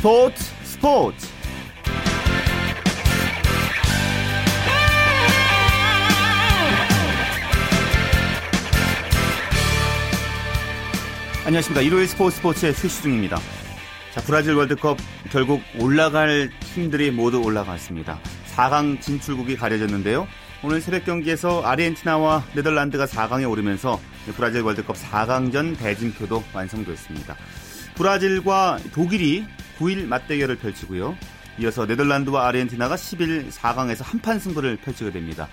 스포츠 안녕하십니까. 일요일 스포츠의 최시중입니다. 자, 브라질 월드컵 결국 올라갈 팀들이 모두 올라갔습니다. 4강 진출국이 가려졌는데요. 오늘 새벽 경기에서 아르헨티나와 네덜란드가 4강에 오르면서 브라질 월드컵 4강전 대진표도 완성됐습니다. 브라질과 독일이 9일 맞대결을 펼치고요. 이어서 네덜란드와 아르헨티나가 10일 4강에서 한판 승부를 펼치게 됩니다.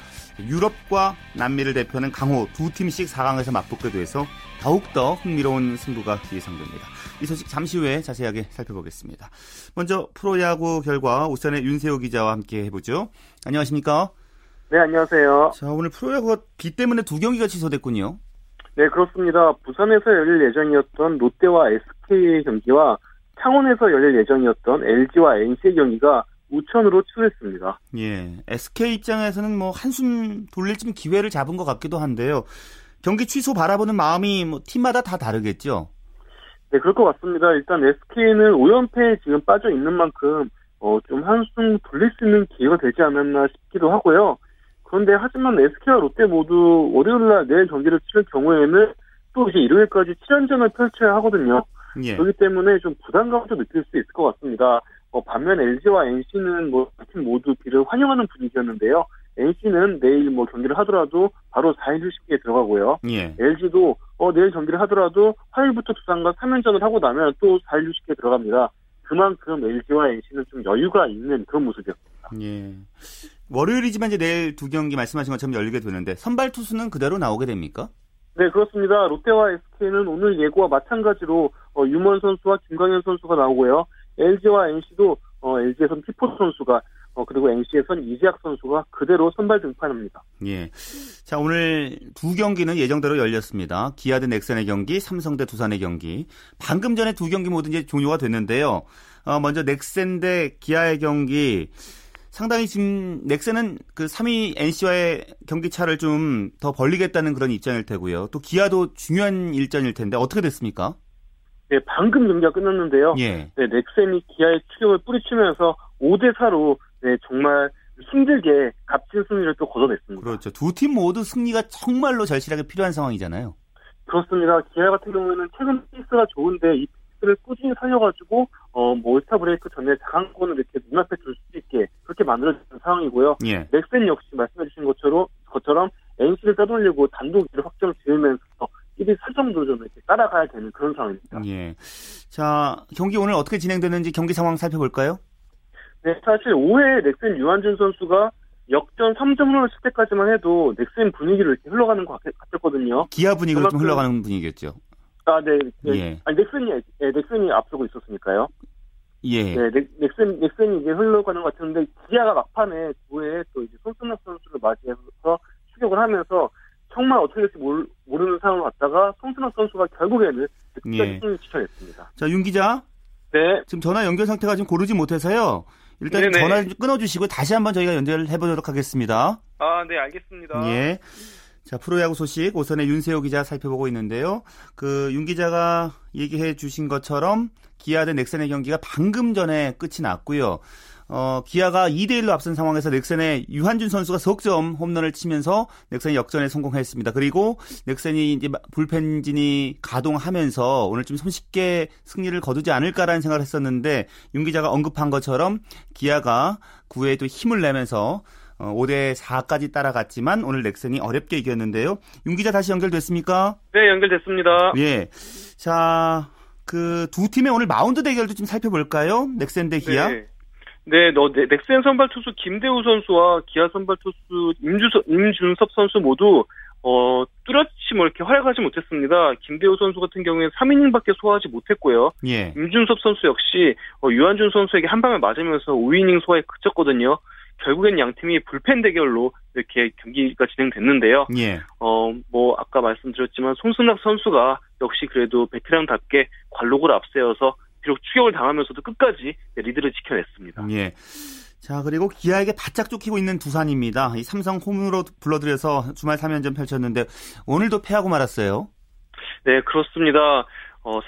유럽과 남미를 대표하는 강호 두 팀씩 4강에서 맞붙게 돼서 더욱더 흥미로운 승부가 예상됩니다. 이 소식 잠시 후에 자세하게 살펴보겠습니다. 먼저 프로야구 결과 오산의 윤세호 기자와 함께 해보죠. 안녕하십니까? 네, 안녕하세요. 자, 오늘 프로야구가 비 때문에 두 경기가 취소됐군요. 네, 그렇습니다. 부산에서 열릴 예정이었던 롯데와 SK의 경기와 창원에서 열릴 예정이었던 LG와 NC의 경기가 우천으로 취소됐습니다. 예, SK 입장에서는 뭐 한숨 돌릴쯤 기회를 잡은 것 같기도 한데요. 경기 취소 바라보는 마음이 뭐 팀마다 다 다르겠죠? 네, 그럴 것 같습니다. 일단 SK는 5연패에 지금 빠져 있는 만큼 좀 한숨 돌릴 수 있는 기회가 되지 않았나 싶기도 하고요. 그런데 하지만 SK와 롯데 모두 월요일날 내일 경기를 치를 경우에는 또 이제 일요일까지 7연전을 펼쳐야 하거든요. 예. 그렇기 때문에 좀 부담감도 느낄 수 있을 것 같습니다. 반면 LG와 NC는 뭐 팀 모두 비를 환영하는 분위기였는데요. NC는 내일 뭐 경기를 하더라도 바로 4일 휴식기에 들어가고요. 예. LG도 내일 경기를 하더라도 화요일부터 두산과 3연전을 하고 나면 또 4일 휴식기에 들어갑니다. 그만큼 LG와 NC는 좀 여유가 있는 그런 모습이었습니다. 예. 월요일이지만 이제 내일 두 경기 말씀하신 것처럼 열리게 되는데 선발 투수는 그대로 나오게 됩니까? 네, 그렇습니다. 롯데와 SK는 오늘 예고와 마찬가지로 유먼 선수와 김광현 선수가 나오고요. LG와 NC도 LG에선 피포 선수가 그리고 NC에선 이재학 선수가 그대로 선발 등판합니다. 예. 자, 오늘 두 경기는 예정대로 열렸습니다. 기아 대 넥센의 경기, 삼성 대 두산의 경기. 방금 전에 두 경기 모두 이제 종료가 됐는데요. 먼저 넥센 대 기아의 경기. 상당히 지금 넥센은 그 3위 NC와의 경기 차를 좀 더 벌리겠다는 그런 입장일 테고요. 또 기아도 중요한 일전일 텐데 어떻게 됐습니까? 네, 방금 경기가 끝났는데요. 예. 네, 넥센이 기아의 추격을 뿌리치면서 5대4로 네, 정말 힘들게 값진 승리를 또 거둬냈습니다. 그렇죠. 두 팀 모두 승리가 정말로 절실하게 필요한 상황이잖아요. 그렇습니다. 기아 같은 경우에는 최근 페이스가 좋은데 이 페이스를 꾸준히 살려가지고 올스타 브레이크 전에 자강권을 이렇게 눈앞에 둘 수 있게 그렇게 만들어진 상황이고요. 예. 넥센 역시 말씀해주신 것처럼 NC를 따돌리고 단독 1위를 확정 지으면서 1위 설정도 좀 이렇게 따라가야 되는 그런 상황입니다. 예. 자, 경기 오늘 어떻게 진행되는지 경기 상황 살펴볼까요? 네, 사실 5회 넥센 유한준 선수가 역전 3점으로 칠 때까지만 해도 넥센 분위기로 이렇게 흘러가는 것 같았거든요. 기아 분위기로 그만큼... 좀 흘러가는 분위기였죠. 아, 네. 네. 예. 아니, 넥센이 앞서고 있었으니까요. 예. 네, 넥센이 이제 흘러가는 것 같은데 기아가 막판에 9회에 또 이제 송승락 선수를 맞이해서 추격을 하면서 정말 어떻게 될지 모르는 상황을 갖다가 송승락 선수가 결국에는 끝까지 승리를 지켜냈습니다. 자, 윤 기자. 네. 지금 전화 연결 상태가 지금 고르지 못해서요. 일단 네네. 전화 좀 끊어주시고 다시 한번 저희가 연결해보도록 하겠습니다. 아, 네, 알겠습니다. 예. 자, 프로야구 소식 오선의 윤세호 기자 살펴보고 있는데요. 그 윤 기자가 얘기해 주신 것처럼 기아 대 넥센의 경기가 방금 전에 끝이 났고요. 기아가 2대1로 앞선 상황에서 넥센의 유한준 선수가 석점 홈런을 치면서 넥센이 역전에 성공했습니다. 그리고 넥센이 이제 불펜진이 가동하면서 오늘 좀 손쉽게 승리를 거두지 않을까라는 생각을 했었는데 윤 기자가 언급한 것처럼 기아가 9회에 또 힘을 내면서 5대4까지 따라갔지만 오늘 넥센이 어렵게 이겼는데요. 윤 기자 다시 연결됐습니까? 네, 연결됐습니다. 예. 자, 그 두 팀의 오늘 마운드 대결도 좀 살펴볼까요? 넥센 대 기아. 네. 네, 넥센 선발 투수 김대우 선수와 기아 선발 투수 임준섭 선수 모두 뚜렷이 뭐 이렇게 활약하지 못했습니다. 김대우 선수 같은 경우에는 3이닝밖에 소화하지 못했고요. 예. 임준섭 선수 역시 유한준 선수에게 한 방을 맞으면서 5이닝 소화에 그쳤거든요. 결국엔 양 팀이 불펜 대결로 이렇게 경기가 진행됐는데요. 예. 뭐 아까 말씀드렸지만 송승락 선수가 역시 그래도 베테랑답게 관록을 앞세워서 비록 추격을 당하면서도 끝까지 리드를 지켜냈습니다. 예. 자, 그리고 기아에게 바짝 쫓기고 있는 두산입니다. 이 삼성 홈으로 불러들여서 주말 3연전 펼쳤는데 오늘도 패하고 말았어요. 네, 그렇습니다.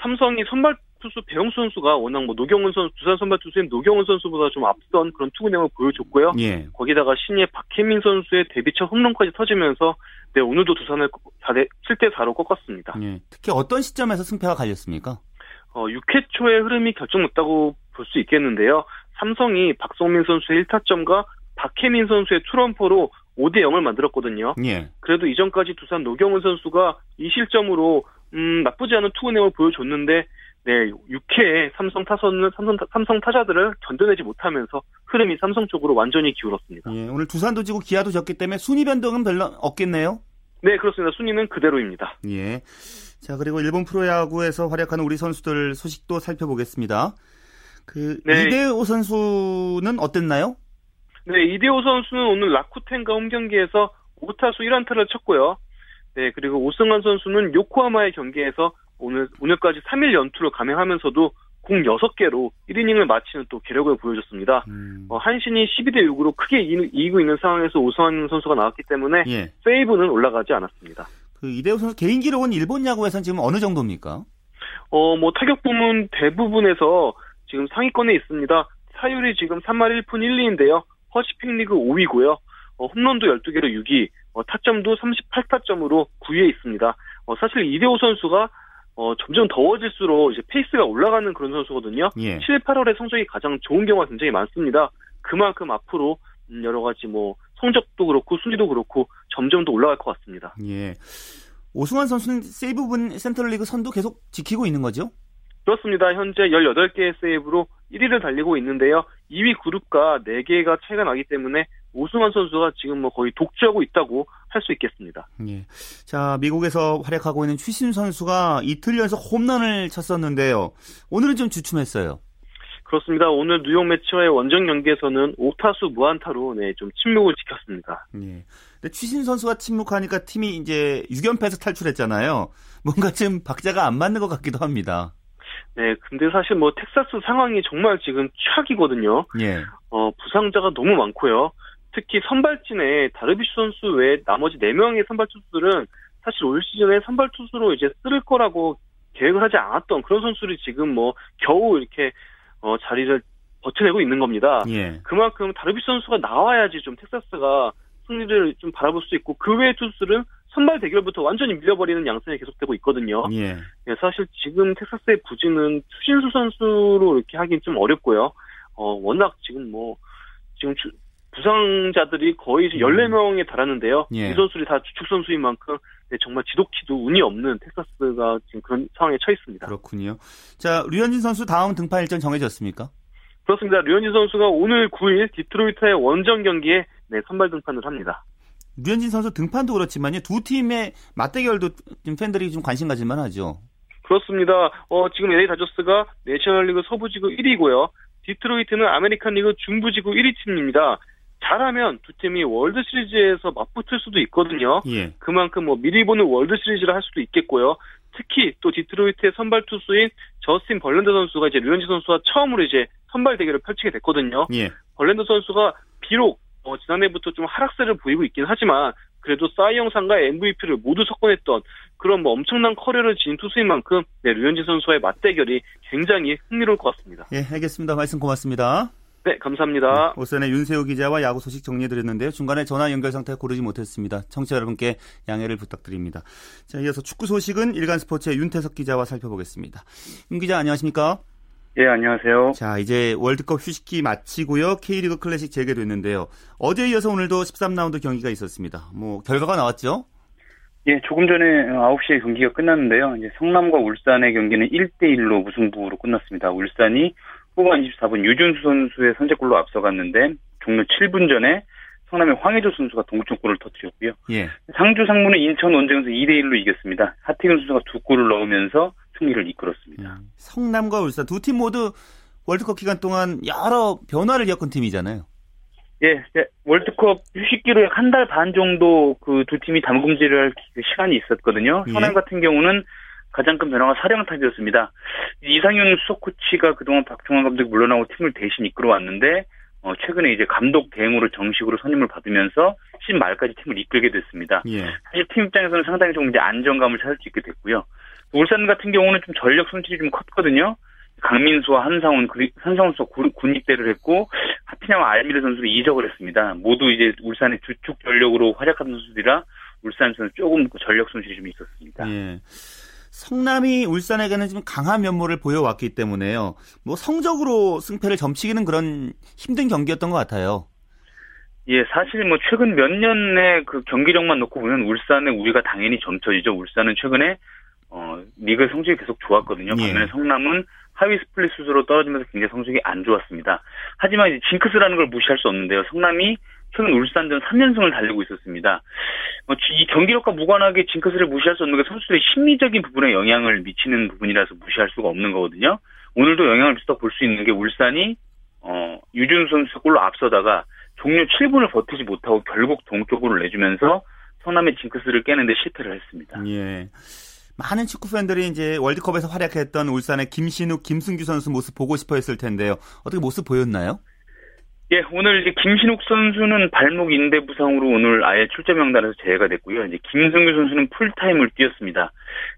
삼성이 선발 투수 배용 선수가 워낙 노경훈 선수, 두산 선발 투수인 노경훈 선수보다 좀 앞선 그런 투구 내용을 보여줬고요. 예. 거기다가 신예 박혜민 선수의 데뷔 첫 홈런까지 터지면서 네, 오늘도 두산을 7대4로 꺾었습니다. 예. 특히 어떤 시점에서 승패가 갈렸습니까? 6회 초의 흐름이 결정 못다고 볼 수 있겠는데요. 삼성이 박성민 선수의 1타점과 박혜민 선수의 투런포로 5대0을 만들었거든요. 예. 그래도 이전까지 두산 노경훈 선수가 이 실점으로 나쁘지 않은 투구 내용을 보여줬는데 네, 6회에 삼성 타자들을 견뎌내지 못하면서 흐름이 삼성 쪽으로 완전히 기울었습니다. 예, 오늘 두산도 지고 기아도 졌기 때문에 순위 변동은 별로 없겠네요? 네, 그렇습니다. 순위는 그대로입니다. 예. 자, 그리고 일본 프로야구에서 활약하는 우리 선수들 소식도 살펴보겠습니다. 네. 이대호 선수는 어땠나요? 네, 이대호 선수는 오늘 라쿠텐과 홈 경기에서 5타수 1안타를 쳤고요. 네, 그리고 오승환 선수는 요코하마의 경기에서 오늘까지 3일 연투를 감행하면서도 공 6개로 1이닝을 마치는 또 괴력을 보여줬습니다. 한신이 12대6으로 크게 이기고 있는 상황에서 오승환 선수가 나왔기 때문에 예. 세이브는 올라가지 않았습니다. 이대호 선수 개인 기록은 일본 야구에서는 지금 어느 정도입니까? 타격 부문 대부분에서 지금 상위권에 있습니다. 타율이 지금 3할 1푼 1리인데요. 퍼시픽 리그 5위고요. 홈런도 12개로 6위, 타점도 38타점으로 9위에 있습니다. 사실 이대호 선수가 점점 더워질수록 이제 페이스가 올라가는 그런 선수거든요. 예. 7, 8월에 성적이 가장 좋은 경우가 굉장히 많습니다. 그만큼 앞으로 여러 가지 성적도 그렇고 순위도 그렇고 점점 더 올라갈 것 같습니다. 예. 오승환 선수는 세이브분 센트럴리그 선도 계속 지키고 있는 거죠? 그렇습니다. 현재 18개의 세이브로 1위를 달리고 있는데요. 2위 그룹과 4개가 차이가 나기 때문에 오승환 선수가 지금 거의 독주하고 있다고 할 수 있겠습니다. 예. 자, 미국에서 활약하고 있는 추신수 선수가 이틀 연속 홈런을 쳤었는데요. 오늘은 좀 주춤했어요. 그렇습니다. 오늘 뉴욕 매치와의 원정 경기에서는 5타수 무안타로 네, 좀 침묵을 지켰습니다. 예. 근데 추신수 선수가 침묵하니까 팀이 이제 6연패에서 탈출했잖아요. 뭔가 지금 박자가 안 맞는 것 같기도 합니다. 네, 근데 사실 텍사스 상황이 정말 지금 최악이거든요. 예. 부상자가 너무 많고요. 특히 선발진에 다르비슈 선수 외에 나머지 4명의 선발 투수들은 사실 올 시즌에 선발 투수로 이제 쓸 거라고 계획을 하지 않았던 그런 선수들이 지금 겨우 이렇게 자리를 버텨내고 있는 겁니다. 예. 그만큼 다르비슈 선수가 나와야지 좀 텍사스가 승리를 좀 바라볼 수 있고 그 외의 투수들은 선발 대결부터 완전히 밀려버리는 양상이 계속되고 있거든요. 예. 네, 사실 지금 텍사스의 부진은 추신수 선수로 이렇게 하긴 좀 어렵고요. 워낙 지금 부상자들이 거의 14명에 달하는데요. 예. 이 선수들이 다 주축 선수인 만큼 네, 정말 지독히도 운이 없는 텍사스가 지금 그런 상황에 처해 있습니다. 그렇군요. 자, 류현진 선수 다음 등판 일정 정해졌습니까? 그렇습니다. 류현진 선수가 오늘 9일 디트로이트의 원정 경기에 네, 선발 등판을 합니다. 류현진 선수 등판도 그렇지만요. 두 팀의 맞대결도 팬들이 좀 관심 가질만 하죠. 그렇습니다. 지금 LA 다저스가 내셔널리그 서부지구 1위고요. 디트로이트는 아메리칸리그 중부지구 1위 팀입니다. 잘하면 두 팀이 월드시리즈에서 맞붙을 수도 있거든요. 예. 그만큼 미리 보는 월드시리즈를 할 수도 있겠고요. 특히 또 디트로이트의 선발 투수인 저스틴 벌랜드 선수가 이제 류현진 선수와 처음으로 이제 선발 대결을 펼치게 됐거든요. 예. 벌랜드 선수가 비록 지난해부터 좀 하락세를 보이고 있긴 하지만 그래도 사이영상과 MVP를 모두 석권했던 그런 엄청난 커리어를 지닌 투수인 만큼 네, 류현진 선수와의 맞대결이 굉장히 흥미로울 것 같습니다. 예, 알겠습니다. 말씀 고맙습니다. 네, 감사합니다. 네, 오선의 윤세호 기자와 야구 소식 정리해드렸는데요. 중간에 전화 연결 상태 고르지 못했습니다. 청취자 여러분께 양해를 부탁드립니다. 자, 이어서 축구 소식은 일간스포츠의 윤태석 기자와 살펴보겠습니다. 윤 기자, 안녕하십니까? 네, 안녕하세요. 자, 이제 월드컵 휴식기 마치고요. K리그 클래식 재개됐는데요. 어제에 이어서 오늘도 13라운드 경기가 있었습니다. 결과가 나왔죠? 예, 조금 전에 9시에 경기가 끝났는데요. 이제 성남과 울산의 경기는 1대1로 무승부로 끝났습니다. 울산이 후반 24분 유준수 선수의 선제골로 앞서갔는데 종료 7분 전에 성남의 황혜조 선수가 동점골을 터뜨렸고요. 예. 상주 상무는 인천 원정에서 2대1로 이겼습니다. 하태균 선수가 2골을 넣으면서 승리를 이끌었습니다. 성남과 울산 두 팀 모두 월드컵 기간 동안 여러 변화를 겪은 팀이잖아요. 예, 월드컵 휴식기로 약 한 달 반 정도 그 두 팀이 담금질을 할 시간이 있었거든요. 예. 성남 같은 경우는 가장 큰 변화가 사령탑이었습니다. 이상윤 수석 코치가 그동안 박종환 감독이 물러나고 팀을 대신 이끌어왔는데 최근에 이제 감독 대행으로 정식으로 선임을 받으면서 시즌 말까지 팀을 이끌게 됐습니다. 예. 사실 팀 입장에서는 상당히 좀 이제 안정감을 찾을 수 있게 됐고요. 울산 같은 경우는 좀 전력 손실이 좀 컸거든요. 강민수와 한상훈, 한상훈 선수가 군입대를 했고 하피냐와 알미르 선수를 이적을 했습니다. 모두 이제 울산의 주축 전력으로 활약한 선수들이라 울산에서는 조금 전력 손실이 좀 있었습니다. 예. 성남이 울산에게는 지금 강한 면모를 보여왔기 때문에요. 뭐 성적으로 승패를 점치기는 그런 힘든 경기였던 것 같아요. 예, 사실 뭐 최근 몇 년의 그 경기력만 놓고 보면 울산의 우위가 당연히 점쳐지죠. 울산은 최근에 리그 성적이 계속 좋았거든요. 반면에 예. 성남은 하위 스플릿 수수로 떨어지면서 굉장히 성적이 안 좋았습니다. 하지만 이제 징크스라는 걸 무시할 수 없는데요. 성남이 최근 울산전 3연승을 달리고 있었습니다. 이 경기력과 무관하게 징크스를 무시할 수 없는 게 선수들의 심리적인 부분에 영향을 미치는 부분이라서 무시할 수가 없는 거거든요. 오늘도 영향을 미쳐서 볼 수 있는 게 울산이 유준수 선수 골로 앞서다가 종료 7분을 버티지 못하고 결국 동점골을 내주면서 성남의 징크스를 깨는데 실패를 했습니다. 예. 많은 축구 팬들이 이제 월드컵에서 활약했던 울산의 김신욱, 김승규 선수 모습 보고 싶어 했을 텐데요. 어떻게 모습 보였나요? 예, 오늘 이제 김신욱 선수는 발목 인대 부상으로 오늘 아예 출전 명단에서 제외가 됐고요. 이제 김승규 선수는 풀타임을 뛰었습니다.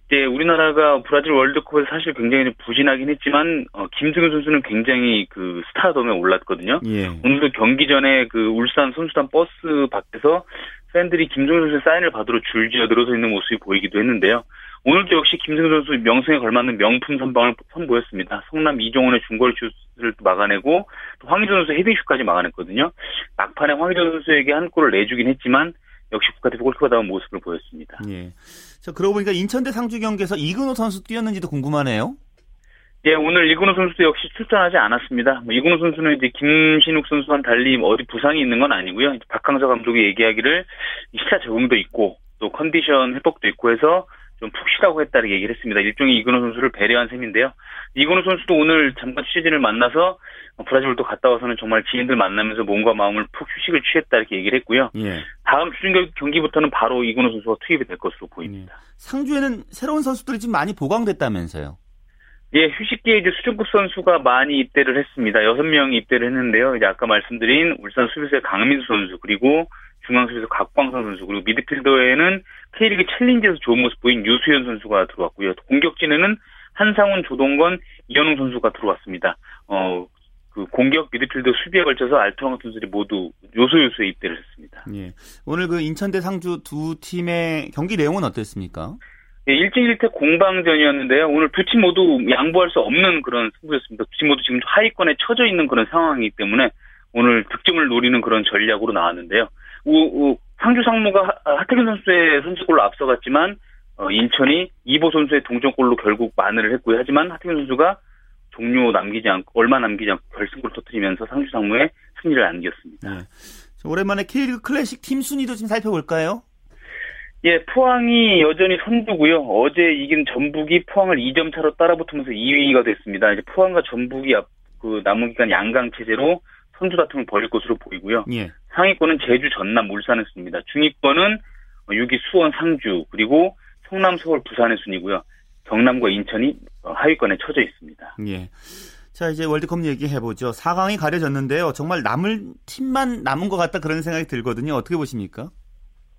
이제 우리나라가 브라질 월드컵에서 사실 굉장히 부진하긴 했지만 김승규 선수는 굉장히 그 스타덤에 올랐거든요. 예. 오늘도 경기 전에 그 울산 선수단 버스 밖에서 팬들이 김승규 선수의 사인을 받으러 줄지어 들어서 있는 모습이 보이기도 했는데요. 오늘도 역시 김승규 선수 명성에 걸맞는 명품 선방을 선보였습니다. 성남 이종원의 중거리 슛을 막아내고 또 황희선 선수의 헤딩슛까지 막아냈거든요. 막판에 황희선 선수에게 한 골을 내주긴 했지만 역시 국가대표 골키퍼다운 모습을 보였습니다. 예. 자, 그러고 보니까 인천대 상주 경기에서 이근호 선수 뛰었는지도 궁금하네요. 예, 오늘 이근호 선수도 역시 출전하지 않았습니다. 이근호 선수는 이제 김신욱 선수와는 달리 어디 부상이 있는 건 아니고요. 박항서 감독이 얘기하기를 시차 적응도 있고 또 컨디션 회복도 있고 해서 좀 푹 쉬라고 했다는 얘기를 했습니다. 일종의 이근호 선수를 배려한 셈인데요. 이근호 선수도 오늘 잠깐 취재진을 만나서 브라질을 또 갔다 와서는 정말 지인들 만나면서 몸과 마음을 푹 휴식을 취했다 이렇게 얘기를 했고요. 예. 다음 주중 경기부터는 바로 이근호 선수가 투입이 될 것으로 보입니다. 예. 상주에는 새로운 선수들이 지금 많이 보강됐다면서요? 예, 휴식기에 이제 수준급 선수가 많이 입대를 했습니다. 6명이 입대를 했는데요. 이제 아까 말씀드린 울산 수비수의 강민수 선수 그리고 중앙수비수 각광선 선수 그리고 미드필더에는 K리그 챌린지에서 좋은 모습 보인 유수현 선수가 들어왔고요. 공격진에는 한상훈, 조동건, 이현웅 선수가 들어왔습니다. 그 공격, 미드필더, 수비에 걸쳐서 알토랑 선수들이 모두 요소요소에 입대를 했습니다. 예. 오늘 그 인천대 상주 두 팀의 경기 내용은 어땠습니까? 예, 1대1 공방전이었는데요. 오늘 두 팀 모두 양보할 수 없는 그런 승부였습니다. 두 팀 모두 지금 하위권에 처져 있는 그런 상황이기 때문에 오늘 득점을 노리는 그런 전략으로 나왔는데요. 상주 상무가 하태균 선수의 선제골로 앞서갔지만 인천이 이보 선수의 동점골로 결국 만회를 했고요. 하지만 하태균 선수가 종료 남기지 않고 얼마 남기지 않고 결승골을 터뜨리면서 상주 상무의 승리를 안겼습니다. 네. 오랜만에 K리그 클래식 팀 순위도 좀 살펴볼까요? 예, 포항이 여전히 선두고요. 어제 이긴 전북이 포항을 2점 차로 따라붙으면서 2위가 됐습니다. 이제 포항과 전북이 남은 기간 양강 체제로 선두 다툼을 벌일 것으로 보이고요. 예. 상위권은 제주, 전남, 울산의 순입니다. 중위권은 6위 수원, 상주 그리고 성남, 서울, 부산의 순이고요. 경남과 인천이 하위권에 처져 있습니다. 예. 자, 이제 월드컵 얘기해보죠. 4강이 가려졌는데요. 정말 남은 팀만 남은 것 같다 그런 생각이 들거든요. 어떻게 보십니까?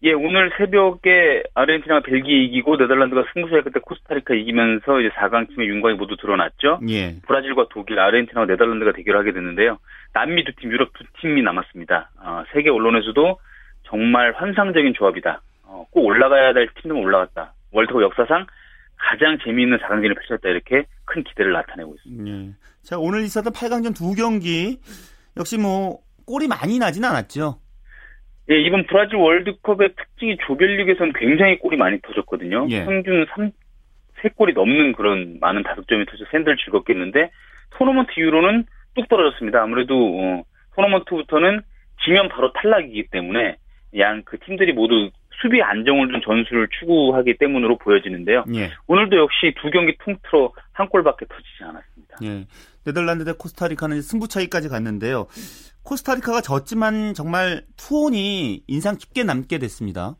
예, 오늘 새벽에 아르헨티나가 벨기에 이기고 네덜란드가 승부수에 그때 코스타리카 이기면서 이제 4강팀의 윤곽이 모두 드러났죠. 예. 브라질과 독일, 아르헨티나와 네덜란드가 대결하게 됐는데요. 남미 두 팀, 유럽 두 팀이 남았습니다. 세계 언론에서도 정말 환상적인 조합이다. 꼭 올라가야 될 팀들만 올라갔다. 월드컵 역사상 가장 재미있는 4강전을 펼쳤다. 이렇게 큰 기대를 나타내고 있습니다. 예. 자, 오늘 있었던 8강전 두 경기 역시 뭐 골이 많이 나진 않았죠. 예, 이번 브라질 월드컵의 특징이 조별리그에서는 굉장히 골이 많이 터졌거든요. 예. 평균 3골이 넘는 그런 많은 다득점이 터져서 팬들 즐겁겠는데 토너먼트 이후로는 뚝 떨어졌습니다. 아무래도 토너먼트부터는 지면 바로 탈락이기 때문에 그 팀들이 모두 수비 안정을 준 전술을 추구하기 때문으로 보여지는데요. 예. 오늘도 역시 두 경기 통틀어 한 골밖에 터지지 않았습니다. 예. 네덜란드 대 코스타리카는 승부 차이까지 갔는데요. 코스타리카가 졌지만 정말 투혼이 인상 깊게 남게 됐습니다.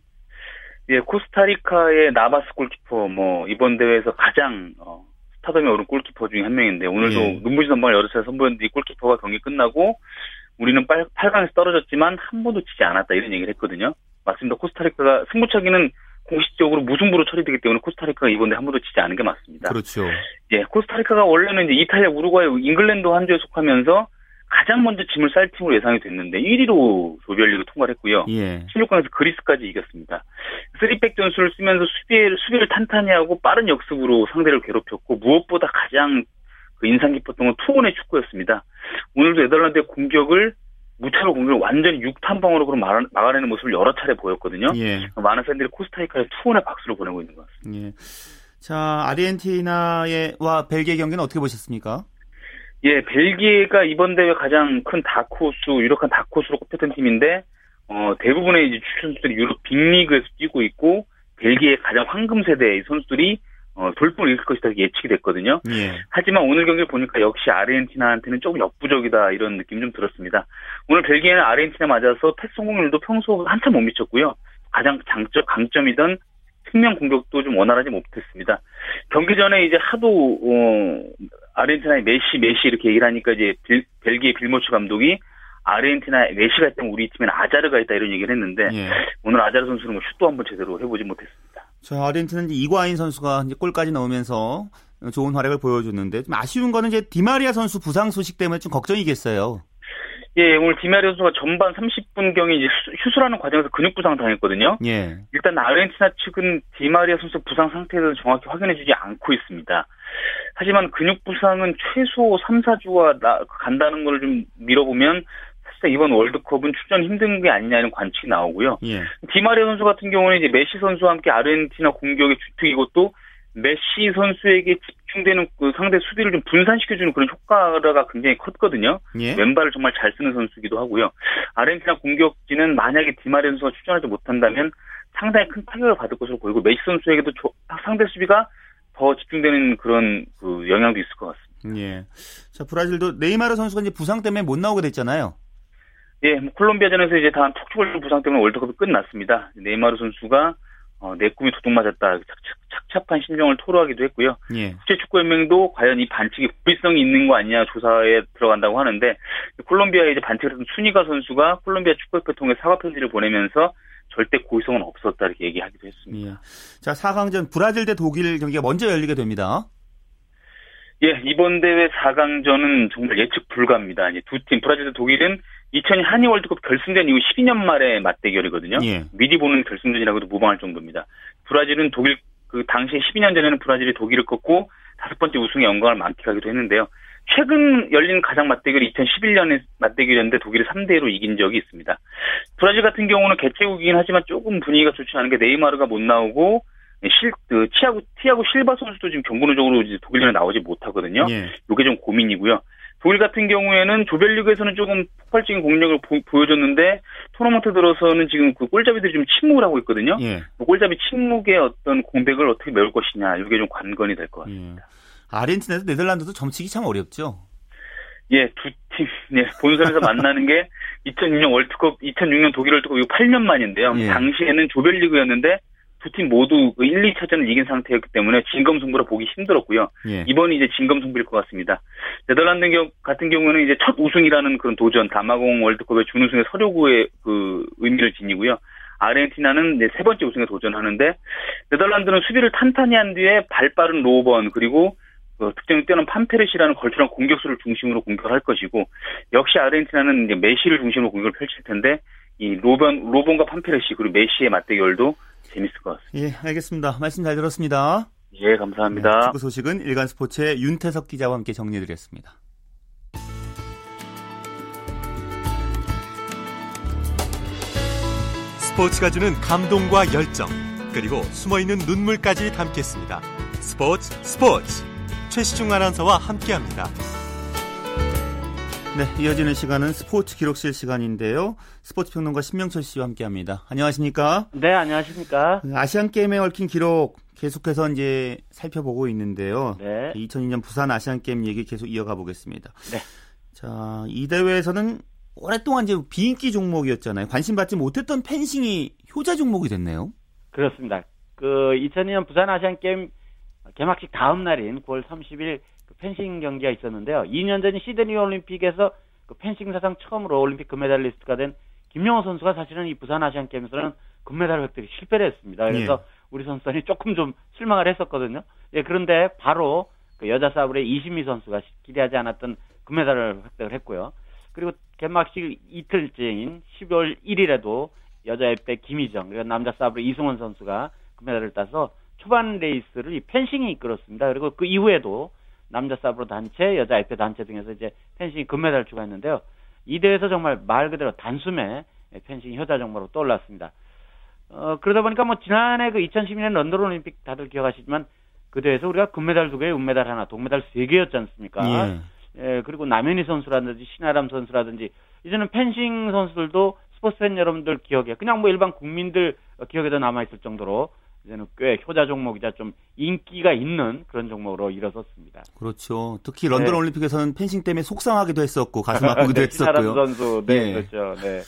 예, 코스타리카의 나바스 골키퍼 이번 대회에서 가장 스타덤에 오른 골키퍼 중에 한 명인데 오늘도 예. 눈부신 선방을 여러 차례 선보였는데 이 골키퍼가 경기 끝나고 우리는 8강에서 떨어졌지만 한 번도 지지 않았다 이런 얘기를 했거든요. 맞습니다. 코스타리카가 승부차기는 공식적으로 무승부로 처리되기 때문에 코스타리카가 이번 대회 한 번도 지지 않은 게 맞습니다. 그렇죠. 예, 코스타리카가 원래는 이제 이탈리아, 우루과이, 잉글랜드 한 주에 속하면서 가장 먼저 짐을 쌀 팀으로 예상이 됐는데 1위로 조별리그 통과를 했고요. 예. 16강에서 그리스까지 이겼습니다. 3백 전술을 쓰면서 수비를 탄탄히 하고 빠른 역습으로 상대를 괴롭혔고 무엇보다 가장 그 인상 깊었던 건 투혼의 축구였습니다. 오늘도 네덜란드의 공격을 무차로 공격을 완전히 6탄방으로 막아내는 모습을 여러 차례 보였거든요. 예. 많은 팬들이 코스타리카에 투혼의 박수를 보내고 있는 것 같습니다. 예. 자, 아르헨티나와 벨기에 경기는 어떻게 보셨습니까? 예, 벨기에가 이번 대회 가장 큰 유력한 다크호스로 꼽혔던 팀인데, 대부분의 이제 선수들이 유럽 빅리그에서 뛰고 있고, 벨기에 가장 황금 세대의 선수들이, 돌풍을 일으킬 것이다 예측이 됐거든요. 예. 하지만 오늘 경기를 보니까 역시 아르헨티나한테는 조금 역부족이다 이런 느낌이 좀 들었습니다. 오늘 벨기에는 아르헨티나 맞아서 패스 성공률도 평소 한참 못 미쳤고요. 가장 강점이던 측면 공격도 좀 원활하지 못했습니다. 경기 전에 이제 하도, 아르헨티나의 메시 이렇게 얘기를 하니까 이제 벨기에 빌모츠 감독이 아르헨티나의 메시가 있다면 우리 팀엔 아자르가 있다 이런 얘기를 했는데 예. 오늘 아자르 선수는 뭐 슛도 한번 제대로 해보지 못했습니다. 저 아르헨티나는 이과인 선수가 이제 골까지 넣으면서 좋은 활약을 보여줬는데 좀 아쉬운 거는 이제 디마리아 선수 부상 소식 때문에 좀 걱정이겠어요. 예, 오늘 디마리아 선수가 전반 30분경에 이제 휴술하는 과정에서 근육 부상 당했거든요. 예. 일단 아르헨티나 측은 디마리아 선수 부상 상태에 대해서 정확히 확인해주지 않고 있습니다. 하지만 근육 부상은 최소 3-4주가 간다는 걸 좀 미뤄보면 사실 이번 월드컵은 출전 힘든 게 아니냐 이런 관측이 나오고요. 예. 디마리아 선수 같은 경우는 이제 메시 선수와 함께 아르헨티나 공격의 주특이고 또 메시 선수에게 집중되는 그 상대 수비를 좀 분산시켜주는 그런 효과가 굉장히 컸거든요. 예. 왼발을 정말 잘 쓰는 선수이기도 하고요. 아르헨티나 공격진은 만약에 디마리아 선수가 출전하지 못한다면 상당히 큰 타격을 받을 것으로 보이고 메시 선수에게도 상대 수비가 더 집중되는 그런 그 영향도 있을 것 같습니다. 예. 자, 브라질도 네이마르 선수가 이제 부상 때문에 못 나오게 됐잖아요. 예, 뭐 콜롬비아전에서 이제 다음 척추골절 부상 때문에 월드컵이 끝났습니다. 네이마르 선수가 내 꿈이 도둑 맞았다 착잡한 심정을 토로하기도 했고요. 예. 국제축구연맹도 과연 이 반칙이 부의성이 있는 거 아니냐 조사에 들어간다고 하는데 콜롬비아의 이제 반칙을 했던 순이가 선수가 콜롬비아 축구협회 통해 사과 편지를 보내면서 절대 고의성은 없었다 이렇게 얘기하기도 했습니다. 예. 자, 4강전 브라질 대 독일 경기가 먼저 열리게 됩니다. 예, 이번 대회 4강전은 정말 예측 불가합니다. 두 팀 브라질 대 독일은 2002 한일 월드컵 결승전 이후 12년 만의 맞대결이거든요. 예. 미리 보는 결승전이라고도 무방할 정도입니다. 브라질은 독일 그 당시에 12년 전에는 브라질이 독일을 꺾고 5번째 우승의 영광을 만끽하기도 했는데요. 최근 열린 가장 맞대결이 2011년의 맞대결이었는데 독일이 3-2로 이긴 적이 있습니다. 브라질 같은 경우는 개최국이긴 하지만 조금 분위기가 좋지 않은 게 네이마르가 못 나오고 티아고 실바 선수도 지금 경고누적으로 이제 독일전에 나오지 못하거든요. 예. 이게 좀 고민이고요. 독일 같은 경우에는 조별리그에서는 조금 폭발적인 공격을 보여줬는데 토너먼트 들어서는 지금 그 골잡이들이 좀 침묵을 하고 있거든요. 예. 골잡이 침묵의 어떤 공백을 어떻게 메울 것이냐 이게 좀 관건이 될 것 같습니다. 예. 아르헨티나도 네덜란드도 점치기 참 어렵죠. 예, 두 팀 예, 본선에서 만나는 게 2006년 독일 월드컵 이후 8년 만인데요. 예. 당시에는 조별리그였는데 두 팀 모두 1, 2차전을 이긴 상태였기 때문에 진검승부라 보기 힘들었고요. 예. 이번이 이제 진검승부일 것 같습니다. 네덜란드 같은 경우는 이제 첫 우승이라는 그런 도전, 다마공 월드컵의 준우승의 서류구의 그 의미를 지니고요. 아르헨티나는 이제 세 번째 우승에 도전하는데 네덜란드는 수비를 탄탄히 한 뒤에 발빠른 로번 그리고 득점이 뛰어난 판페르시라는 걸출한 공격수를 중심으로 공격을 할 것이고 역시 아르헨티나는 이제 메시를 중심으로 공격을 펼칠 텐데 이 로번과 판페르시 그리고 메시의 맞대결도 재밌을 것 같습니다. 예, 알겠습니다. 말씀 잘 들었습니다. 예, 감사합니다. 네, 축구 소식은 일간스포츠의 윤태석 기자와 함께 정리해드렸습니다. 스포츠가 주는 감동과 열정 그리고 숨어있는 눈물까지 담겠습니다. 스포츠 최시중 아나운서와 함께합니다. 네, 이어지는 시간은 스포츠 기록실 시간인데요. 스포츠 평론가 신명철 씨와 함께합니다. 안녕하십니까? 네, 안녕하십니까? 아시안 게임에 얽힌 기록 계속해서 이제 살펴보고 있는데요. 네. 2002년 부산 아시안 게임 얘기 계속 이어가 보겠습니다. 네. 자, 이 대회에서는 오랫동안 이제 비인기 종목이었잖아요. 관심받지 못했던 펜싱이 효자 종목이 됐네요. 그렇습니다. 그 2002년 부산 아시안 게임 개막식 다음 날인 9월 30일 펜싱 경기가 있었는데요. 2년 전 시드니 올림픽에서 그 펜싱 사상 처음으로 올림픽 금메달리스트가 된 김영호 선수가 사실은 이 부산 아시안 게임에서는 금메달 획득에 실패를 했습니다. 그래서 예. 우리 선수단이 조금 좀 실망을 했었거든요. 예, 그런데 바로 그 여자 사브레 이시미 선수가 기대하지 않았던 금메달을 획득을 했고요. 그리고 개막식 이틀째인 12월 1일에도 여자 앱대 김희정, 그리고 남자 사브레 이승원 선수가 금메달을 따서 초반 레이스를 이 펜싱이 이끌었습니다. 그리고 그 이후에도 남자 사브레 단체, 여자 앱대 단체 등에서 이제 펜싱이 금메달을 추가했는데요. 이 대회에서 정말 말 그대로 단숨에 펜싱이 효자 종목으로 떠올랐습니다. 그러다 보니까 뭐 지난해 그 2012년 런던 올림픽 다들 기억하시지만 그 대회에서 우리가 금메달 2개, 은메달 1, 동메달 3개였지 않습니까? 예. 예, 그리고 남현희 선수라든지 신아람 선수라든지 이제는 펜싱 선수들도 스포츠 팬 여러분들 기억에 그냥 뭐 일반 국민들 기억에도 남아있을 정도로 이제는 꽤 효자 종목이자 좀 인기가 있는 그런 종목으로 일어섰습니다. 그렇죠. 특히 런던 네. 올림픽에서는 펜싱 때문에 속상하기도 했었고 가슴 아프기도 네, 했었고요. 신아람 선수, 네, 네. 그렇죠. 네.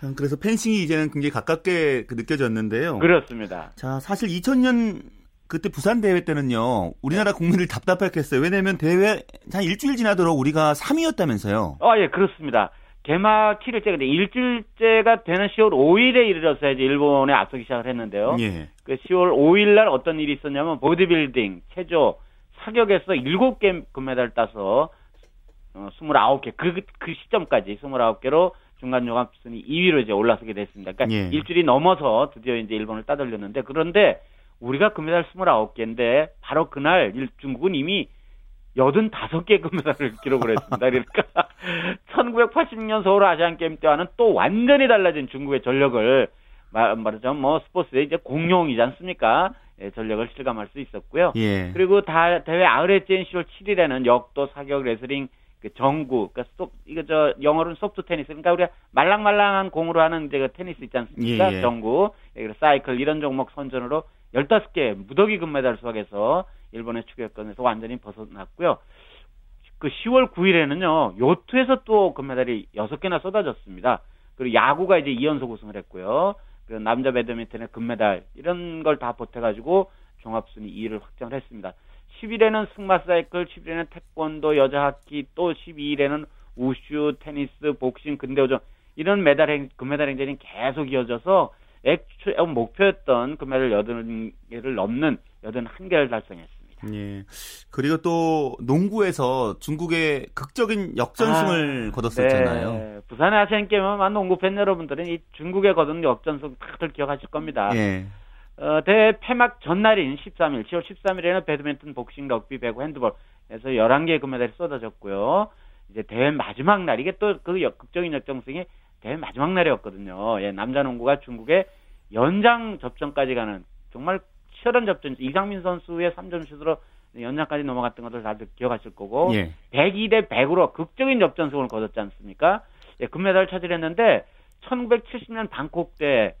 참 그래서 펜싱이 이제는 굉장히 가깝게 느껴졌는데요. 그렇습니다. 자, 사실 2000년 그때 부산 대회 때는요. 우리나라 국민을 답답하게 했어요. 왜냐하면 대회 한 일주일 지나도록 우리가 3위였다면서요. 아, 예, 그렇습니다. 개막 7일째인데 일주일째가 되는 10월 5일에 이르러서 이제 일본에 앞서기 시작을 했는데요. 예. 그 10월 5일 날 어떤 일이 있었냐면 보디빌딩, 체조, 사격에서 7개 금메달을 따서 29개, 그 시점까지 29개로 중간 종합순위 2위로 이제 올라서게 됐습니다. 그러니까 예. 일주일이 넘어서 드디어 이제 일본을 따돌렸는데 그런데 우리가 금메달 29개인데 바로 그날 중국은 이미 85개 금메달을 기록을 했습니다. 그러니까 1980년 서울 아시안게임 때와는 또 완전히 달라진 중국의 전력을 말하자면 뭐 스포츠의 이제 공룡이지 않습니까? 예, 전력을 실감할 수 있었고요. 예. 그리고 대회 아흐레째인 10월 7일에는 역도, 사격, 레슬링, 그 정구, 그러니까 영어로는 소프트 테니스. 그러니까 우리가 말랑말랑한 공으로 하는 이제 그 테니스 있지 않습니까? 예, 예. 정구, 사이클 이런 종목 선전으로 15개 무더기 금메달 수확해서 일본의 추격권에서 완전히 벗어났고요. 그 10월 9일에는요. 요트에서 또 금메달이 6개나 쏟아졌습니다. 그리고 야구가 이제 2연속 우승을 했고요. 그리고 남자 배드민턴의 금메달 이런 걸 다 보태가지고 종합순위 2위를 확정을 했습니다. 10일에는 승마사이클, 11일에는 태권도, 여자하키, 또 12일에는 우슈, 테니스, 복싱, 근대오종 이런 금메달 행진이 계속 이어져서 목표였던 금메달 80개를 넘는 81개를 달성했습니다. 예. 그리고 또 농구에서 중국의 극적인 역전승을 거뒀었잖아요. 네. 부산의 아시안게임은 농구 팬 여러분들은 이 중국에 거둔 역전승 다들 기억하실 겁니다. 예. 대회 폐막 전날인 13일, 10월 13일에는 배드민턴, 복싱, 럭비, 배구, 핸드볼에서 11개의 금메달이 쏟아졌고요. 이제 대회 마지막 날, 이게 또 그 극적인 역전승이 대회 마지막 날이었거든요. 예, 남자 농구가 중국의 연장 접전까지 가는 정말 치열한 접전. 이상민 선수의 3점슛으로 연장까지 넘어갔던 것들 다들 기억하실 거고 예. 102대 100으로 극적인 접전승을 거뒀지 않습니까? 예, 금메달을 차지했는데 1970년 방콕 대회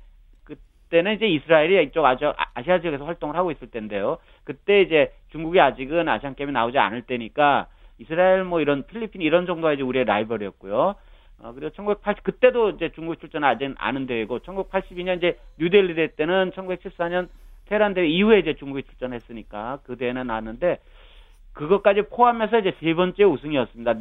그때는 이제 이스라엘이 이쪽 아시아 지역에서 활동을 하고 있을 때인데요. 그때 이제 중국이 아직은 아시안 게임이 나오지 않을 때니까 이스라엘 뭐 이런 필리핀 이런 정도가 이제 우리의 라이벌이었고요. 그리고 1980 그때도 이제 중국 출전은 아직 아는 대회고 1982년 이제 뉴델리 대회 때는 1974년 테헤란 대회 이후에 이제 중국이 출전했으니까 그 대회는 아는데 그것까지 포함해서 이제 세 번째 우승이었습니다.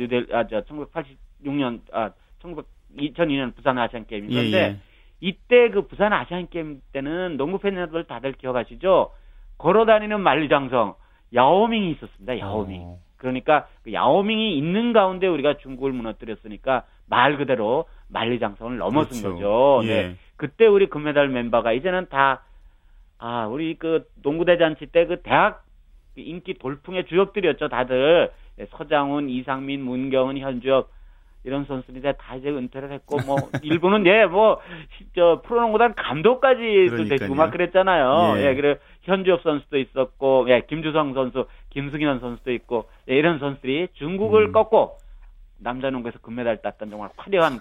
2002년 부산 아시안 게임이었는데 예, 예. 이때 그 부산 아시안 게임 때는 농구 팬들 다들 기억하시죠? 걸어다니는 만리장성 야오밍이 있었습니다. 야오밍. 그러니까 그 야오밍이 있는 가운데 우리가 중국을 무너뜨렸으니까 말 그대로 만리장성을 넘어선 그렇죠. 거죠. 예. 네. 그때 우리 금메달 멤버가 이제는 다 우리 그 농구대잔치 때 그 대학 인기 돌풍의 주역들이었죠. 다들 서장훈, 이상민, 문경훈, 현주엽 이런 선수들이 다 이제 은퇴를 했고 뭐 일본은 프로농구단 감독까지 되고 막 그랬잖아요. 예, 그래 현주엽 선수도 있었고 김주성 선수, 김승현 선수도 있고 이런 선수들이 중국을 꺾고 남자 농구에서 금메달 땄던 정말 화려한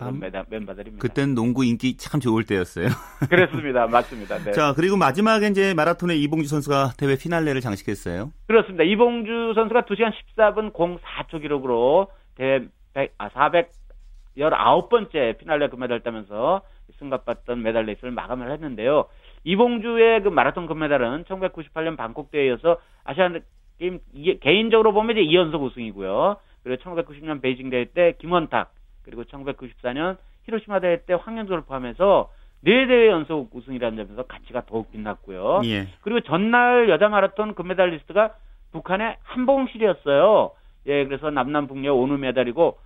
멤버들입니다. 그땐 농구 인기 참 좋을 때였어요. 그렇습니다. 맞습니다. 네. 자, 그리고 마지막에 이제 마라톤의 이봉주 선수가 대회 피날레를 장식했어요. 그렇습니다. 이봉주 선수가 2시간 14분 04초 기록으로 대회 419번째 피날레 금메달을 따면서 승값받던 메달 레이스를 마감을 했는데요. 이봉주의 그 마라톤 금메달은 1998년 방콕 대회에 이어서 아시안 게임 개인적으로 보면 이제 2연속 우승이고요. 그리고 1990년 베이징 대회 때 김원탁, 그리고 1994년 히로시마 대회 때 황영조를 포함해서 4대회 연속 우승이라는 점에서 가치가 더욱 빛났고요. 예. 그리고 전날 여자 마라톤 금메달리스트가 북한의 한봉실이었어요. 예, 그래서 남남북녀 온우 메달이고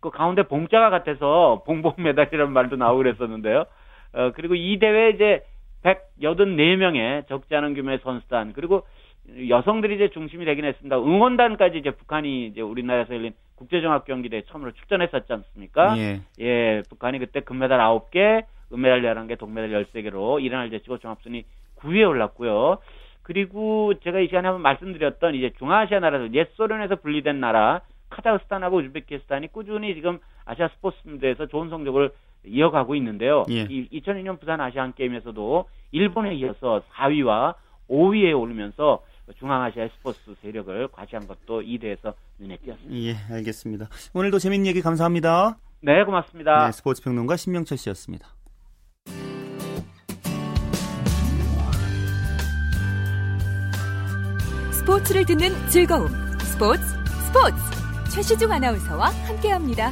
그 가운데 봉자가 같아서 봉봉 메달이라는 말도 나오고 그랬었는데요. 그리고 이 대회 이제 184명의 적지 않은 규모의 선수단, 그리고 여성들이 이제 중심이 되긴 했습니다. 응원단까지 이제 북한이 이제 우리나라에서 열린 국제종합 경기대에 처음으로 출전했었지 않습니까? 예. 예, 북한이 그때 금메달 9개, 은메달 11개, 동메달 13개로 이란을 제치고 종합순위 9위에 올랐고요. 그리고 제가 이 시간에 한번 말씀드렸던 이제 중아시아 나라에서 옛 소련에서 분리된 나라 카자흐스탄하고 우즈베키스탄이 꾸준히 지금 아시아 스포츠 무대에서 좋은 성적을 이어가고 있는데요. 예. 2002년 부산 아시안게임에서도 일본에 이어서 4위와 5위에 오르면서 중앙아시아의 스포츠 세력을 과시한 것도 이 대회에서 눈에 띄었습니다. 예, 알겠습니다. 오늘도 재밌는 얘기 감사합니다. 네, 고맙습니다. 네, 스포츠평론가 신명철 씨였습니다. 스포츠를 듣는 즐거움. 스포츠, 스포츠. 최시중 아나운서와 함께합니다.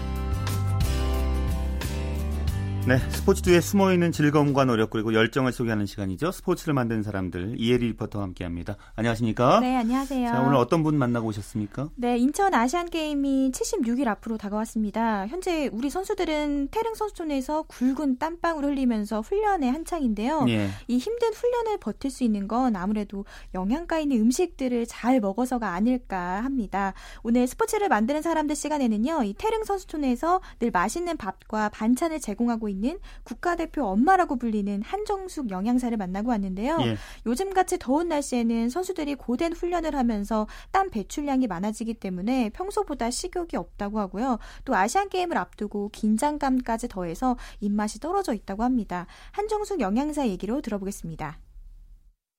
네, 스포츠 뒤에 숨어있는 즐거움과 노력 그리고 열정을 소개하는 시간이죠. 스포츠를 만든 사람들 이혜리 리포터와 함께합니다. 안녕하십니까? 네, 안녕하세요. 자, 오늘 어떤 분 만나고 오셨습니까? 네, 인천 아시안게임이 76일 앞으로 다가왔습니다. 현재 우리 선수들은 태릉 선수촌에서 굵은 땀방울 흘리면서 훈련에 한창인데요. 예. 이 힘든 훈련을 버틸 수 있는 건 아무래도 영양가 있는 음식들을 잘 먹어서가 아닐까 합니다. 오늘 스포츠를 만드는 사람들 시간에는요, 이 태릉 선수촌에서 늘 맛있는 밥과 반찬을 제공하고 있는 국가대표 엄마라고 불리는 한정숙 영양사를 만나고 왔는데요. 예. 요즘같이 더운 날씨에는 선수들이 고된 훈련을 하면서 땀 배출량이 많아지기 때문에 평소보다 식욕이 없다고 하고요. 또 아시안게임을 앞두고 긴장감까지 더해서 입맛이 떨어져 있다고 합니다. 한정숙 영양사 얘기로 들어보겠습니다.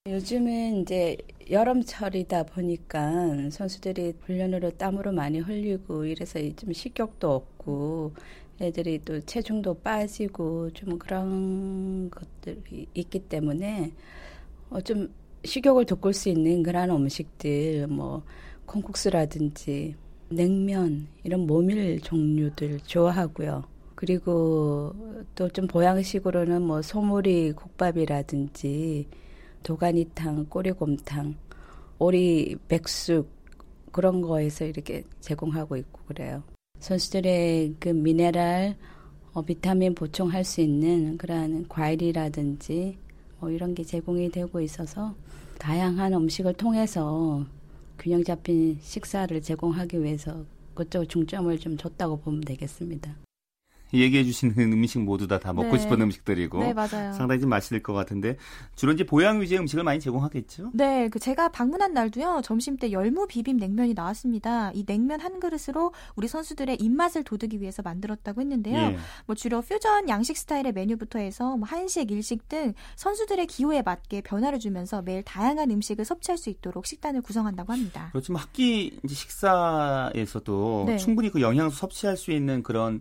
요즘은 이제 여름철이다 보니까 선수들이 훈련으로 땀으로 많이 흘리고 이래서 좀 식욕도 없고 애들이 또 체중도 빠지고 좀 그런 것들이 있기 때문에 좀 식욕을 돋굴 수 있는 그런 음식들, 뭐 콩국수라든지 냉면 이런 모밀 종류들 좋아하고요. 그리고 또 좀 보양식으로는 뭐 소머리 국밥이라든지 도가니탕, 꼬리곰탕, 오리 백숙 그런 거에서 이렇게 제공하고 있고 그래요. 선수들의 그 미네랄, 비타민 보충할 수 있는 그런 과일이라든지 뭐 이런 게 제공이 되고 있어서 다양한 음식을 통해서 균형 잡힌 식사를 제공하기 위해서 그쪽 중점을 좀 줬다고 보면 되겠습니다. 얘기해 주시는 음식 모두 다 먹고 네. 싶은 음식들이고 네, 맞아요. 상당히 좀 맛있을 것 같은데 주로 이제 보양 위주의 음식을 많이 제공하겠죠? 네, 그 제가 방문한 날도요. 점심때 열무 비빔 냉면이 나왔습니다. 이 냉면 한 그릇으로 우리 선수들의 입맛을 돋우기 위해서 만들었다고 했는데요. 예. 뭐 주로 퓨전 양식 스타일의 메뉴부터 해서 뭐 한식, 일식 등 선수들의 기호에 맞게 변화를 주면서 매일 다양한 음식을 섭취할 수 있도록 식단을 구성한다고 합니다. 그렇지만 학기 이제 식사에서도 네. 충분히 그 영양소 섭취할 수 있는 그런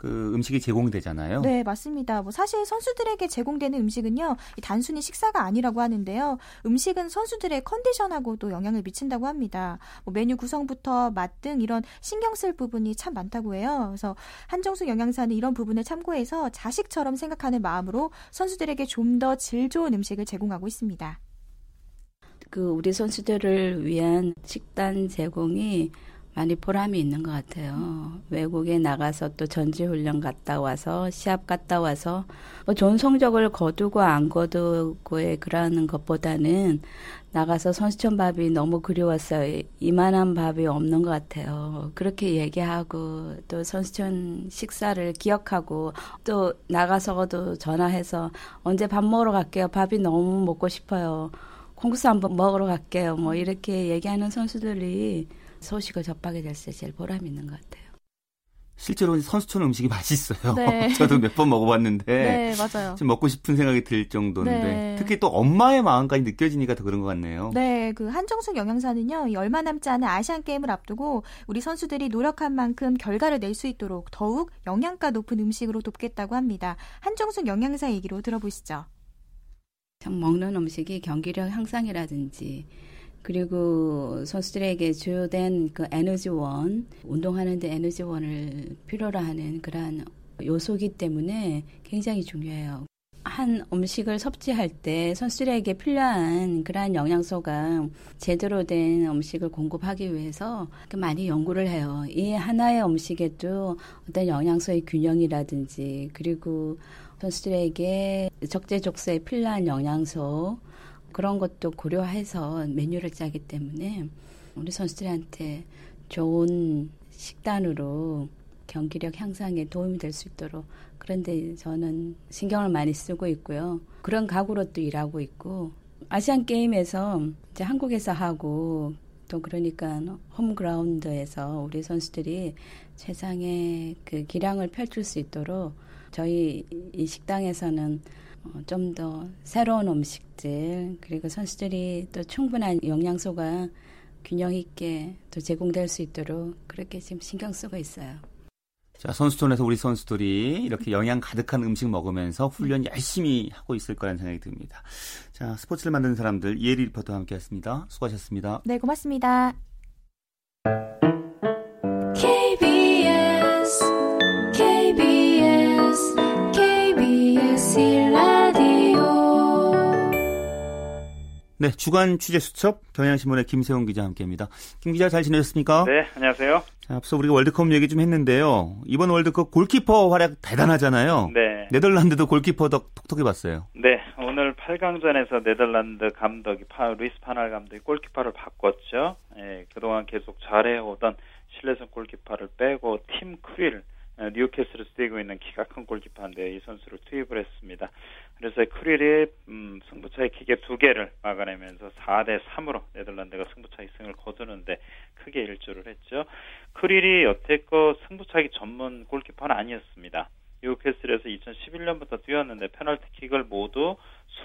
그 음식이 제공되잖아요. 네, 맞습니다. 뭐 사실 선수들에게 제공되는 음식은요, 단순히 식사가 아니라고 하는데요. 음식은 선수들의 컨디션하고도 영향을 미친다고 합니다. 뭐 메뉴 구성부터 맛 등 이런 신경 쓸 부분이 참 많다고 해요. 그래서 한정숙 영양사는 이런 부분을 참고해서 자식처럼 생각하는 마음으로 선수들에게 좀 더 질 좋은 음식을 제공하고 있습니다. 그 우리 선수들을 위한 식단 제공이 많이 보람이 있는 것 같아요. 외국에 나가서 또 전지훈련 갔다 와서 시합 갔다 와서 뭐 좋은 성적을 거두고 안 거두고에 그러는 것보다는 나가서 선수촌 밥이 너무 그리웠어요. 이만한 밥이 없는 것 같아요. 그렇게 얘기하고 또 선수촌 식사를 기억하고 또 나가서도 전화해서 언제 밥 먹으러 갈게요. 밥이 너무 먹고 싶어요. 콩국수 한번 먹으러 갈게요. 뭐 이렇게 얘기하는 선수들이 소식을 접하게 될 때 제일 보람이 있는 것 같아요. 실제로 선수촌 음식이 맛있어요. 네. 저도 몇 번 먹어봤는데 네, 맞아요. 좀 먹고 싶은 생각이 들 정도인데 네. 특히 또 엄마의 마음까지 느껴지니까 더 그런 것 같네요. 네, 그 한정숙 영양사는요. 얼마 남지 않은 아시안게임을 앞두고 우리 선수들이 노력한 만큼 결과를 낼 수 있도록 더욱 영양가 높은 음식으로 돕겠다고 합니다. 한정숙 영양사 얘기로 들어보시죠. 참 먹는 음식이 경기력 향상이라든지 그리고 선수들에게 주요된 그 에너지원, 운동하는데 에너지원을 필요로 하는 그러한 요소이기 때문에 굉장히 중요해요. 한 음식을 섭취할 때 선수들에게 필요한 그러한 영양소가 제대로 된 음식을 공급하기 위해서 많이 연구를 해요. 이 하나의 음식에도 어떤 영양소의 균형이라든지 그리고 선수들에게 적재적소에 필요한 영양소 그런 것도 고려해서 메뉴를 짜기 때문에 우리 선수들한테 좋은 식단으로 경기력 향상에 도움이 될 수 있도록 그런데 저는 신경을 많이 쓰고 있고요. 그런 각오로 또 일하고 있고 아시안 게임에서 이제 한국에서 하고 또 그러니까 홈그라운드에서 우리 선수들이 최상의 그 기량을 펼칠 수 있도록 저희 이 식당에서는 좀 더 새로운 음식들 그리고 선수들이 또 충분한 영양소가 균형 있게 또 제공될 수 있도록 그렇게 지금 신경 쓰고 있어요. 자, 선수촌에서 우리 선수들이 이렇게 영양 가득한 음식 먹으면서 훈련 열심히 하고 있을 거라는 생각이 듭니다. 자, 스포츠를 만드는 사람들 이혜리 리포터와 함께했습니다. 수고하셨습니다. 네, 고맙습니다. 네, 주간 취재 수첩 경향신문의 김세훈 기자 함께합니다. 김 기자 잘 지내셨습니까? 네, 안녕하세요. 자, 앞서 우리가 월드컵 얘기 좀 했는데요. 이번 월드컵 골키퍼 활약 대단하잖아요. 네. 네덜란드도 골키퍼 덕 톡톡히 봤어요. 네, 오늘 8강전에서 네덜란드 감독이 루이스 파날 감독이 골키퍼를 바꿨죠. 예, 그동안 계속 잘해오던 실내선 골키퍼를 빼고 팀 크릴 뉴캐슬을 뛰고 있는 키가 큰 골키퍼인데 이 선수를 투입을 했습니다. 그래서 크릴이 승부차의 킥에 2개를 막아내면서 4-3으로 네덜란드가 승부차의 승을 거두는데 크게 일조를 했죠. 크릴이 여태껏 승부차기 전문 골키퍼는 아니었습니다. 뉴캐슬에서 2011년부터 뛰었는데 페널티킥을 모두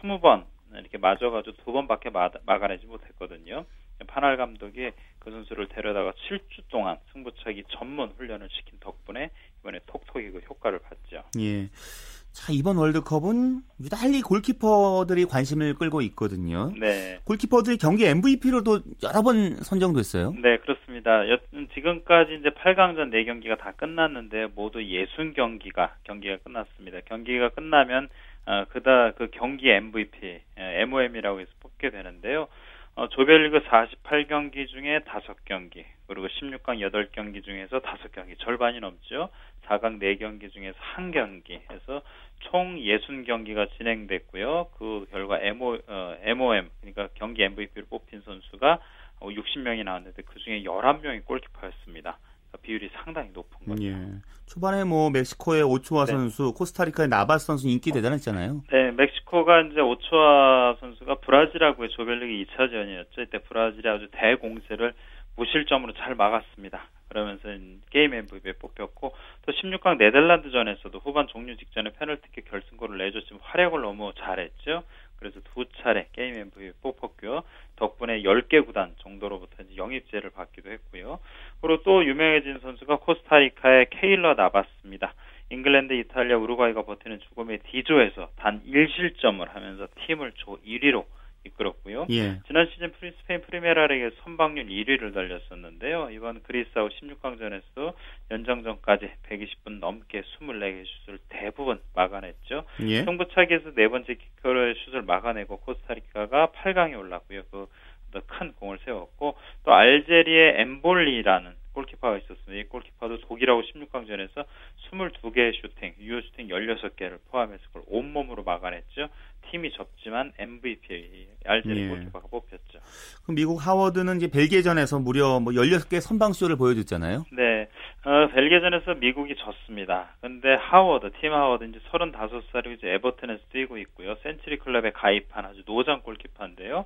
20번 이렇게 맞아가지고 2번밖에 막아내지 못했거든요. 파날 감독이 그 선수를 데려다가 7주 동안 승부차기 전문 훈련을 시킨 덕분에 이번에 톡톡이 그 효과를 봤죠. 예. 자, 이번 월드컵은 유달리 골키퍼들이 관심을 끌고 있거든요. 네. 골키퍼들이 경기 MVP로도 여러 번 선정됐어요. 네, 그렇습니다. 지금까지 이제 8강전 4경기가 다 끝났는데 모두 60경기가 끝났습니다. 경기가 끝나면 그 경기 MVP, MOM이라고 해서 뽑게 되는데요. 조별리그 48경기 중에 5경기, 그리고 16강 8경기 중에서 5경기, 절반이 넘죠. 4강 4경기 중에서 1경기 해서 총 60경기가 진행됐고요. 그 결과 MOM, 그러니까 경기 MVP로 뽑힌 선수가 60명이 나왔는데 그중에 11명이 골키퍼였습니다. 비율이 상당히 높은 거죠. 예. 초반에 뭐 멕시코의 오초아 선수, 코스타리카의 나바스 선수 인기 대단했잖아요. 네, 멕시코가 이제 오초아 선수가 브라질하고의 조별리그 2차전이었죠. 이때 브라질이 아주 대공세를 무실점으로 잘 막았습니다. 그러면서 게임 MVP에 뽑혔고 또 16강 네덜란드전에서도 후반 종료 직전에 페널티킥 결승골을 내줬지만 활약을 너무 잘했죠. 그래서 2차례 게임 MVP에 뽑혔고요. 덕분에 10개 구단 정도로부터 이제 영입제를 받기도 했고요. 그리고 또 유명해진 선수가 코스타리카의 케일러 나바스입니다. 잉글랜드, 이탈리아, 우루과이가 버티는 죽음의 D조에서 단 1실점을 하면서 팀을 조 1위로 이끌었고요. 예. 지난 시즌 스페인 프리메라리그에서 선방률 1위를 달렸었는데요. 이번 그리스하고 16강전에서도 연장전까지 120분 넘게 24개의 슛을 대부분 막아냈죠. 예. 승부차기에서 네 번째 키커의 슛을 막아내고 코스타리카가 8강에 올랐고요. 큰 공을 세웠고 또 알제리의 엠볼리라는 골키퍼가 있었습니다. 이 골키퍼도 독일하고 16강전에서 22개의 슈팅, 유효 슈팅 16개를 포함해서 그걸 온몸으로 막아냈죠. 팀이 접지만 MVP 알제리 골키퍼가 뽑혔죠. 그럼 미국 하워드는 이제 벨기에전에서 무려 16개 선방쇼를 보여줬잖아요. 네, 벨기에전에서 미국이 졌습니다. 근데 팀 하워드 이제 35살이고 이제 에버튼에서 뛰고 있고요. 센츄리 클럽에 가입한 아주 노장 골키퍼인데요.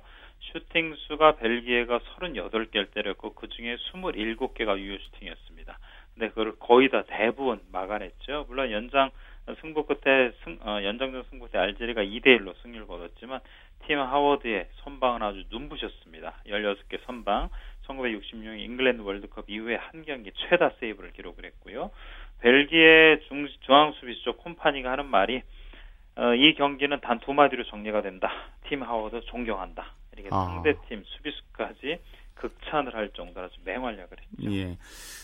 슈팅 수가 벨기에가 38개를 때렸고 그 중에 27개가 유효 슈팅이었습니다. 근데 그걸 거의 다 대부분 막아냈죠. 물론 연장전 승부 때 알제리가 2-1로 승리를 거뒀지만 팀 하워드의 선방은 아주 눈부셨습니다. 16개 선방, 1966년 잉글랜드 월드컵 이후에 한 경기 최다 세이브를 기록을 했고요. 벨기에 중앙 수비수 콤파니가 하는 말이 이 경기는 단 2마디로 정리가 된다. 팀 하워드 존경한다. 이렇게 상대팀 수비수까지 극찬을 할 정도로 아주 맹활약을 했죠. 예.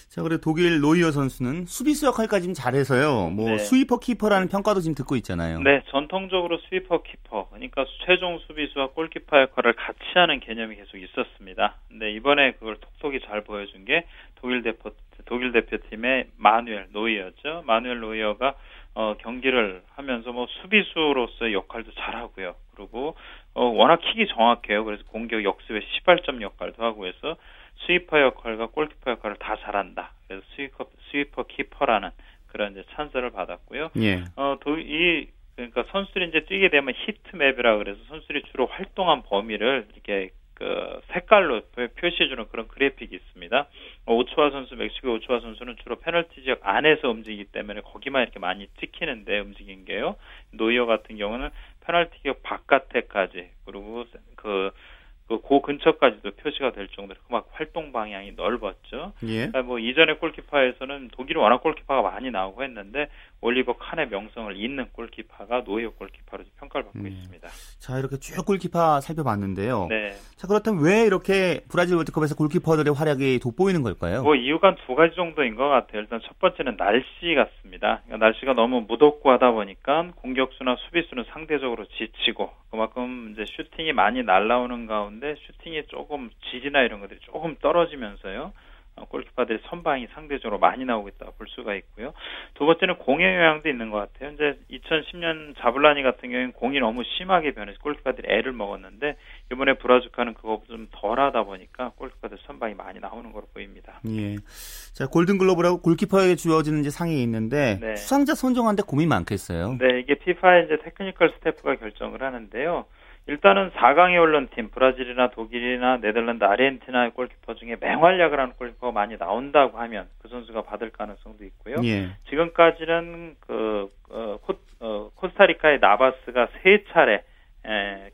자, 그리고 독일 노이어 선수는 수비수 역할까지 지금 잘해서요. 뭐 네. 스위퍼 키퍼라는 평가도 지금 듣고 있잖아요. 네, 전통적으로 스위퍼 키퍼, 그러니까 최종 수비수와 골키퍼 역할을 같이 하는 개념이 계속 있었습니다. 근데 이번에 그걸 톡톡히 잘 보여준 게 독일 대표팀의 마누엘 노이어죠. 마누엘 노이어가 경기를 하면서 뭐 수비수로서의 역할도 잘하고요. 그리고 워낙 킥이 정확해요. 그래서 공격 역습에 18점 역할도 하고 해서 스위퍼 역할과 골키퍼 역할을 다 잘한다. 그래서 스위퍼 키퍼라는 그런 이제 찬사를 받았고요. 예. 그러니까 선수들이 이제 뛰게 되면 히트맵이라 그래서 선수들이 주로 활동한 범위를 이렇게 그 색깔로 표시해주는 그런 그래픽이 있습니다. 오초아 선수, 멕시코 오초아 선수는 주로 페널티 지역 안에서 움직이기 때문에 거기만 이렇게 많이 찍히는데 움직인 게요. 노이어 같은 경우는 페널티 지역 바깥에까지 그리고 그 근처까지도 표시가 될 정도로 막 활동 방향이 넓었죠. 예. 그러니까 뭐 이전의 골키퍼에서는 독일은 워낙 골키퍼가 많이 나오고 했는데 올리버 칸의 명성을 잇는 골키퍼가 노이어 골키퍼로 평가를 받고 있습니다. 자, 이렇게 쭉 골키퍼 살펴봤는데요. 네. 자, 그렇다면 왜 이렇게 브라질 월드컵에서 골키퍼들의 활약이 돋보이는 걸까요? 뭐 이유가 한 두 가지 정도인 것 같아요. 일단 첫 번째는 날씨 같습니다. 그러니까 날씨가 너무 무덥고 하다 보니까 공격수나 수비수는 상대적으로 지치고 그만큼 이제 슈팅이 많이 날아오는 가운데 슈팅이 조금 지지나 이런 것들이 조금 떨어지면서요. 골키퍼들의 선방이 상대적으로 많이 나오고 있다고 볼 수가 있고요. 두 번째는 공의 영향도 있는 것 같아요. 이제 2010년 자블라니 같은 경우에는 공이 너무 심하게 변해서 골키퍼들이 애를 먹었는데 이번에 브라주카는 그거 좀 덜하다 보니까 골키퍼들 선방이 많이 나오는 걸로 보입니다. 예. 자, 골든글로브라고 골키퍼에게 주어지는 이제 상이 있는데 네. 수상자 선정하는데 고민 많겠어요. 네, 이게 피파의 이제 테크니컬 스태프가 결정을 하는데요. 일단은 4강에 올른 팀, 브라질이나 독일이나 네덜란드, 아르헨티나의 골키퍼 중에 맹활약을 하는 골키퍼가 많이 나온다고 하면 그 선수가 받을 가능성도 있고요. 예. 지금까지는 코스타리카의 나바스가 3차례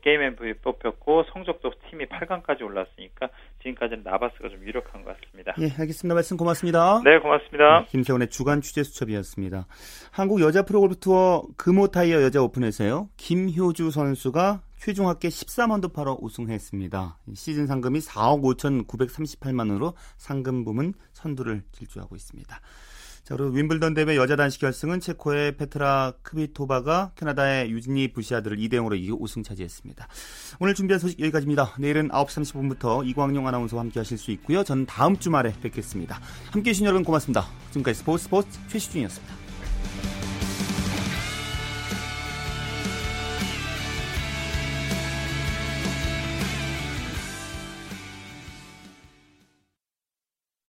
게임 MVP 뽑혔고 성적도 팀이 8강까지 올랐으니까 지금까지는 나바스가 좀 유력한 것 같습니다. 예, 알겠습니다. 말씀 고맙습니다. 네, 고맙습니다. 네, 김세훈의 주간 취재 수첩이었습니다. 한국 여자 프로골프 투어 금호타이어 여자 오픈에서요. 김효주 선수가 최종 합계 13언더 파로 우승했습니다. 시즌 상금이 4억 5,938만 원으로 상금 부문 선두를 질주하고 있습니다. 자, 그리고 윈블던 대회 여자 단식 결승은 체코의 페트라 크비토바가 캐나다의 유진이 부시아드를 2대0으로 이겨 우승 차지했습니다. 오늘 준비한 소식 여기까지입니다. 내일은 9시 30분부터 이광용 아나운서와 함께 하실 수 있고요. 저는 다음 주말에 뵙겠습니다. 함께해 주신 여러분 고맙습니다. 지금까지 스포츠 최시중이었습니다.